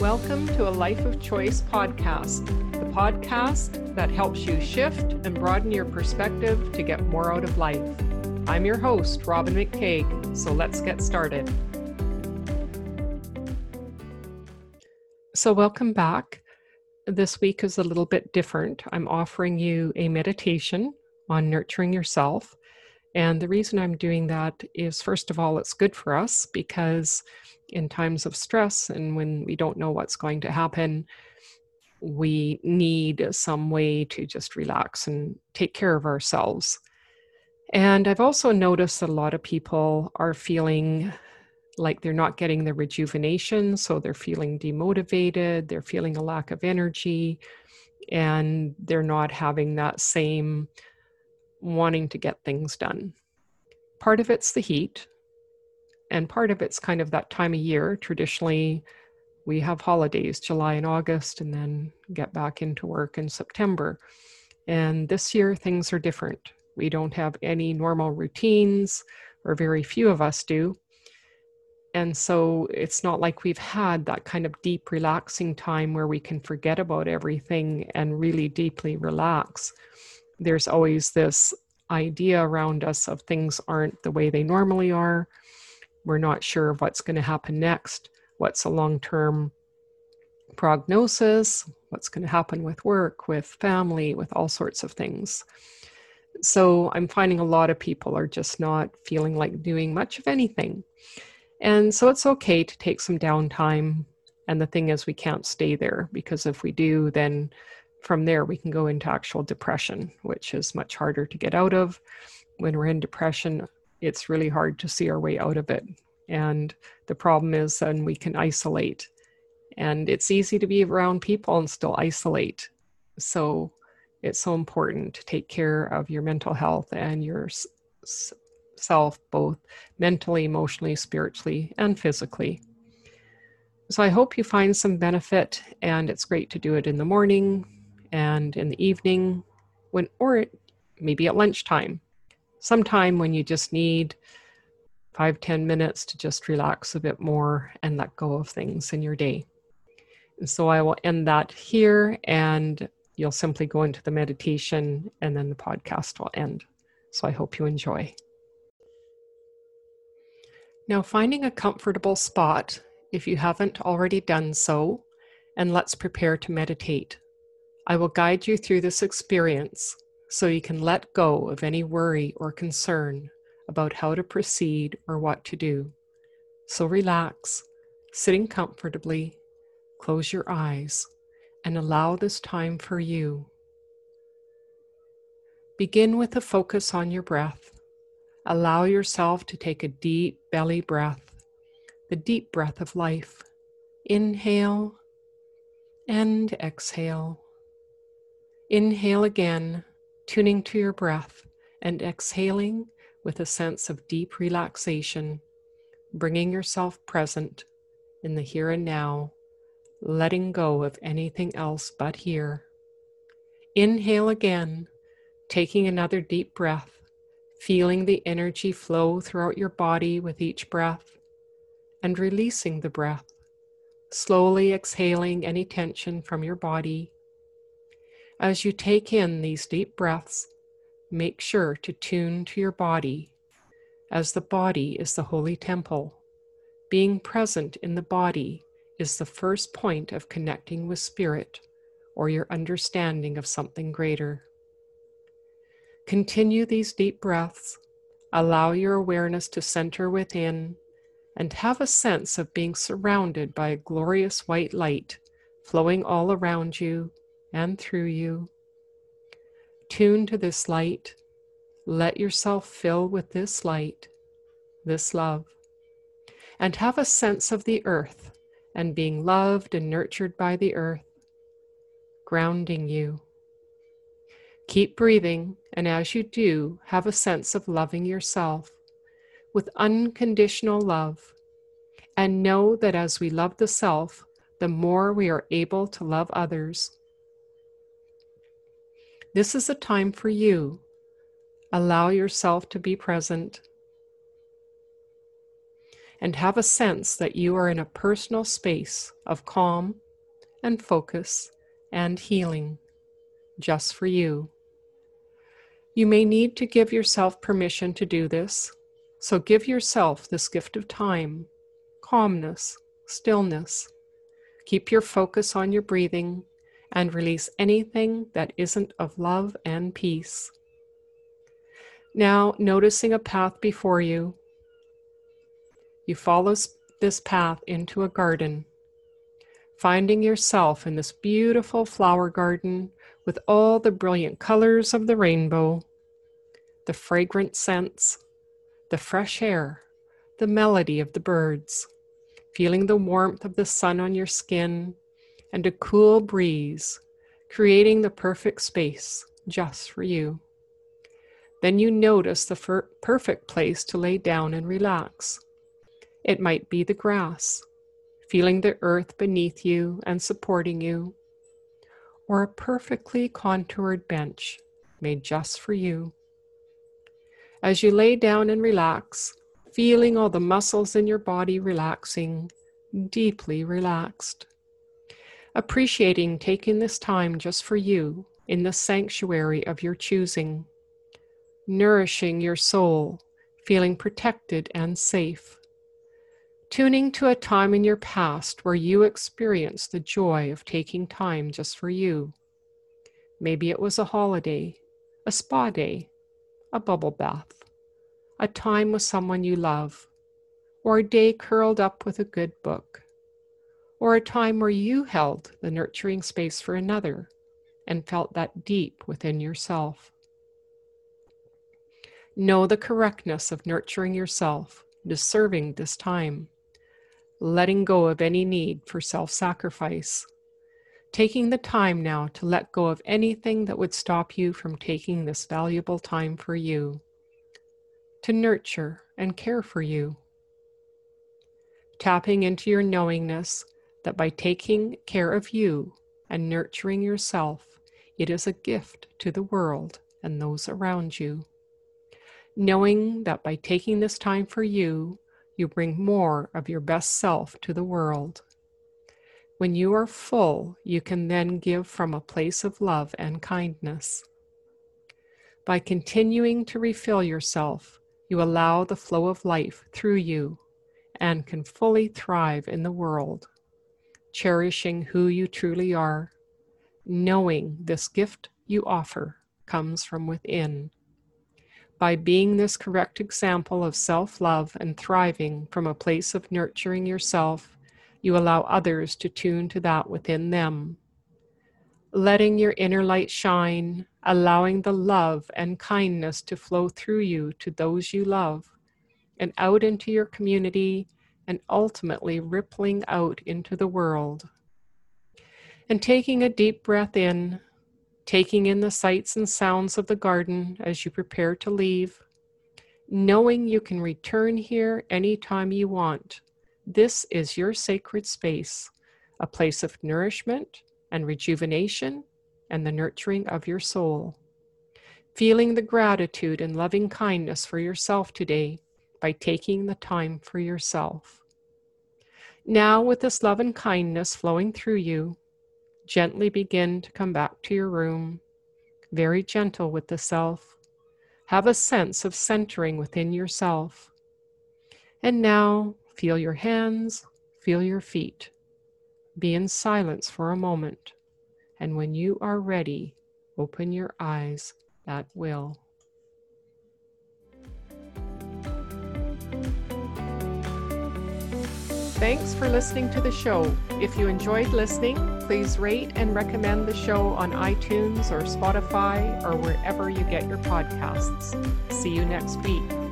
Welcome to a Life of Choice podcast, the podcast that helps you shift and broaden your perspective to get more out of life. I'm your host, Robin McCaig, so let's get started. So welcome back. This week is a little bit different. I'm offering you a meditation on nurturing yourself. And the reason I'm doing that is, first of all, it's good for us because in times of stress and when we don't know what's going to happen, we need some way to just relax and take care of ourselves. And I've also noticed that a lot of people are feeling like they're not getting the rejuvenation, so they're feeling demotivated, they're feeling a lack of energy, and they're not having that same wanting to get things done. Part of it's the heat, and part of it's kind of that time of year. Traditionally, we have holidays, July and August, and then get back into work in September. And this year, things are different. We don't have any normal routines, or very few of us do. And so it's not like we've had that kind of deep relaxing time where we can forget about everything and really deeply relax. There's always this idea around us of things aren't the way they normally are. We're not sure of what's going to happen next. What's a long-term prognosis? What's going to happen with work, with family, with all sorts of things? So I'm finding a lot of people are just not feeling like doing much of anything. And so it's okay to take some downtime. And the thing is, we can't stay there, because if we do, then from there we can go into actual depression, which is much harder to get out of. When we're in depression, it's really hard to see our way out of it. And the problem is then we can isolate. And it's easy to be around people and still isolate. So it's so important to take care of your mental health and your self, both mentally, emotionally, spiritually, and physically. So I hope you find some benefit, and it's great to do it in the morning and in the evening, or maybe at lunchtime, sometime when you just need 5-10 minutes to just relax a bit more and let go of things in your day. And so I will end that here, and you'll simply go into the meditation, and then the podcast will end. So I hope you enjoy. Now, finding a comfortable spot, if you haven't already done so, and let's prepare to meditate. I will guide you through this experience so you can let go of any worry or concern about how to proceed or what to do. So relax, sitting comfortably, close your eyes, and allow this time for you. Begin with a focus on your breath. Allow yourself to take a deep belly breath, the deep breath of life. Inhale and exhale. Inhale again, tuning to your breath, and exhaling with a sense of deep relaxation, bringing yourself present in the here and now, letting go of anything else but here. Inhale again, taking another deep breath, feeling the energy flow throughout your body with each breath, and releasing the breath, slowly exhaling any tension from your body. As you take in these deep breaths, make sure to tune to your body, as the body is the holy temple. Being present in the body is the first point of connecting with spirit, or your understanding of something greater. Continue these deep breaths, allow your awareness to center within, and have a sense of being surrounded by a glorious white light flowing all around you and through you. Tune to this light, let yourself fill with this light, this love, and have a sense of the earth and being loved and nurtured by the earth, grounding you. Keep breathing, and as you do, have a sense of loving yourself with unconditional love, and know that as we love the self, the more we are able to love others. This is a time for you. Allow yourself to be present. and have a sense that you are in a personal space of calm and focus and healing just for you. You may need to give yourself permission to do this, so give yourself this gift of time, calmness, stillness. Keep your focus on your breathing and release anything that isn't of love and peace. Now, noticing a path before you, you follow this path into a garden, finding yourself in this beautiful flower garden with all the brilliant colors of the rainbow, the fragrant scents, the fresh air, the melody of the birds, feeling the warmth of the sun on your skin and a cool breeze, creating the perfect space just for you. Then you notice the perfect place to lay down and relax. It might be the grass, feeling the earth beneath you and supporting you, or a perfectly contoured bench made just for you. As you lay down and relax, feeling all the muscles in your body relaxing, deeply relaxed. Appreciating taking this time just for you in the sanctuary of your choosing. Nourishing your soul, feeling protected and safe. Tuning to a time in your past where you experienced the joy of taking time just for you. Maybe it was a holiday, a spa day, a bubble bath, a time with someone you love, or a day curled up with a good book, or a time where you held the nurturing space for another and felt that deep within yourself. Know the correctness of nurturing yourself, deserving this time, letting go of any need for self-sacrifice, taking the time now to let go of anything that would stop you from taking this valuable time for you, to nurture and care for you. Tapping into your knowingness that by taking care of you and nurturing yourself, it is a gift to the world and those around you. Knowing that by taking this time for you, you bring more of your best self to the world. When you are full, you can then give from a place of love and kindness. By continuing to refill yourself, you allow the flow of life through you and can fully thrive in the world, cherishing who you truly are, knowing this gift you offer comes from within. By being this correct example of self-love and thriving from a place of nurturing yourself, you allow others to tune to that within them. Letting your inner light shine, allowing the love and kindness to flow through you to those you love, and out into your community, and ultimately rippling out into the world. And taking a deep breath in, taking in the sights and sounds of the garden as you prepare to leave, knowing you can return here anytime you want. This is your sacred space, a place of nourishment and rejuvenation and the nurturing of your soul. Feeling the gratitude and loving kindness for yourself today by taking the time for yourself. Now, with this love and kindness flowing through you, gently begin to come back to your room, very gentle with the self. Have a sense of centering within yourself. And now feel your hands, feel your feet. Be in silence for a moment. And when you are ready, open your eyes at will. Thanks for listening to the show. If you enjoyed listening, please rate and recommend the show on iTunes or Spotify or wherever you get your podcasts. See you next week.